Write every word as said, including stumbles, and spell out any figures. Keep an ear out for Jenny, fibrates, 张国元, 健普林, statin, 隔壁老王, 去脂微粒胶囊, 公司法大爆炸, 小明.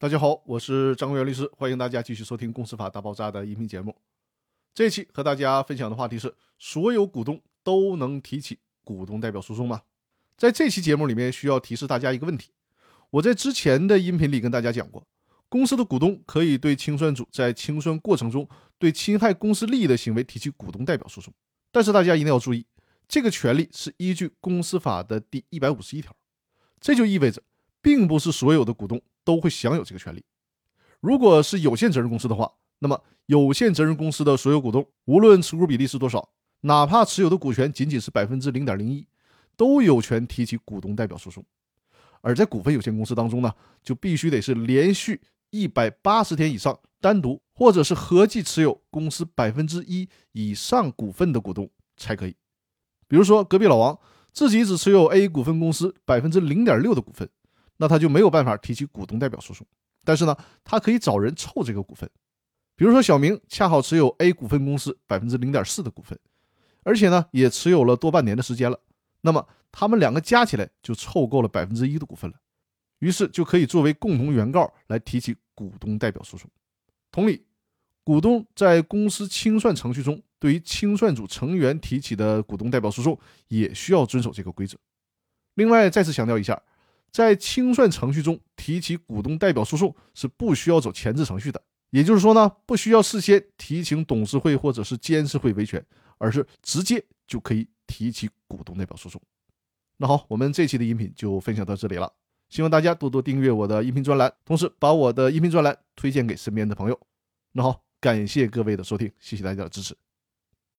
大家好，我是张国元律师，欢迎大家继续收听《公司法大爆炸》的音频节目。这期和大家分享的话题是：所有股东都能提起股东代表诉讼吗？在这期节目里面，需要提示大家一个问题。我在之前的音频里跟大家讲过，公司的股东可以对清算组在清算过程中对侵害公司利益的行为提起股东代表诉讼。但是大家一定要注意，这个权利是依据公司法的第一百五十一条。这就意味着，并不是所有的股东都会享有这个权利。如果是有限责任公司的话，那么有限责任公司的所有股东，无论持股比例是多少，哪怕持有的股权仅仅是 百分之零点零一， 都有权提起股东代表诉讼。而在股份有限公司当中呢，就必须得是连续一百八十天以上单独或者是合计持有公司 百分之一 以上股份的股东才可以。比如说隔壁老王自己只持有 A 股份公司 百分之零点六 的股份，那他就没有办法提起股东代表诉讼，但是呢，他可以找人凑这个股份。比如说小明恰好持有 A 股份公司 百分之零点四 的股份，而且呢也持有了多半年的时间了，那么他们两个加起来就凑够了 百分之一 的股份了，于是就可以作为共同原告来提起股东代表诉讼。同理，股东在公司清算程序中对于清算组成员提起的股东代表诉讼也需要遵守这个规则。另外再次强调一下，在清算程序中提起股东代表诉讼是不需要走前置程序的，也就是说呢，不需要事先提请董事会或者是监事会维权，而是直接就可以提起股东代表诉讼。那好，我们这期的音频就分享到这里了，希望大家多多订阅我的音频专栏，同时把我的音频专栏推荐给身边的朋友。那好，感谢各位的收听，谢谢大家的支持。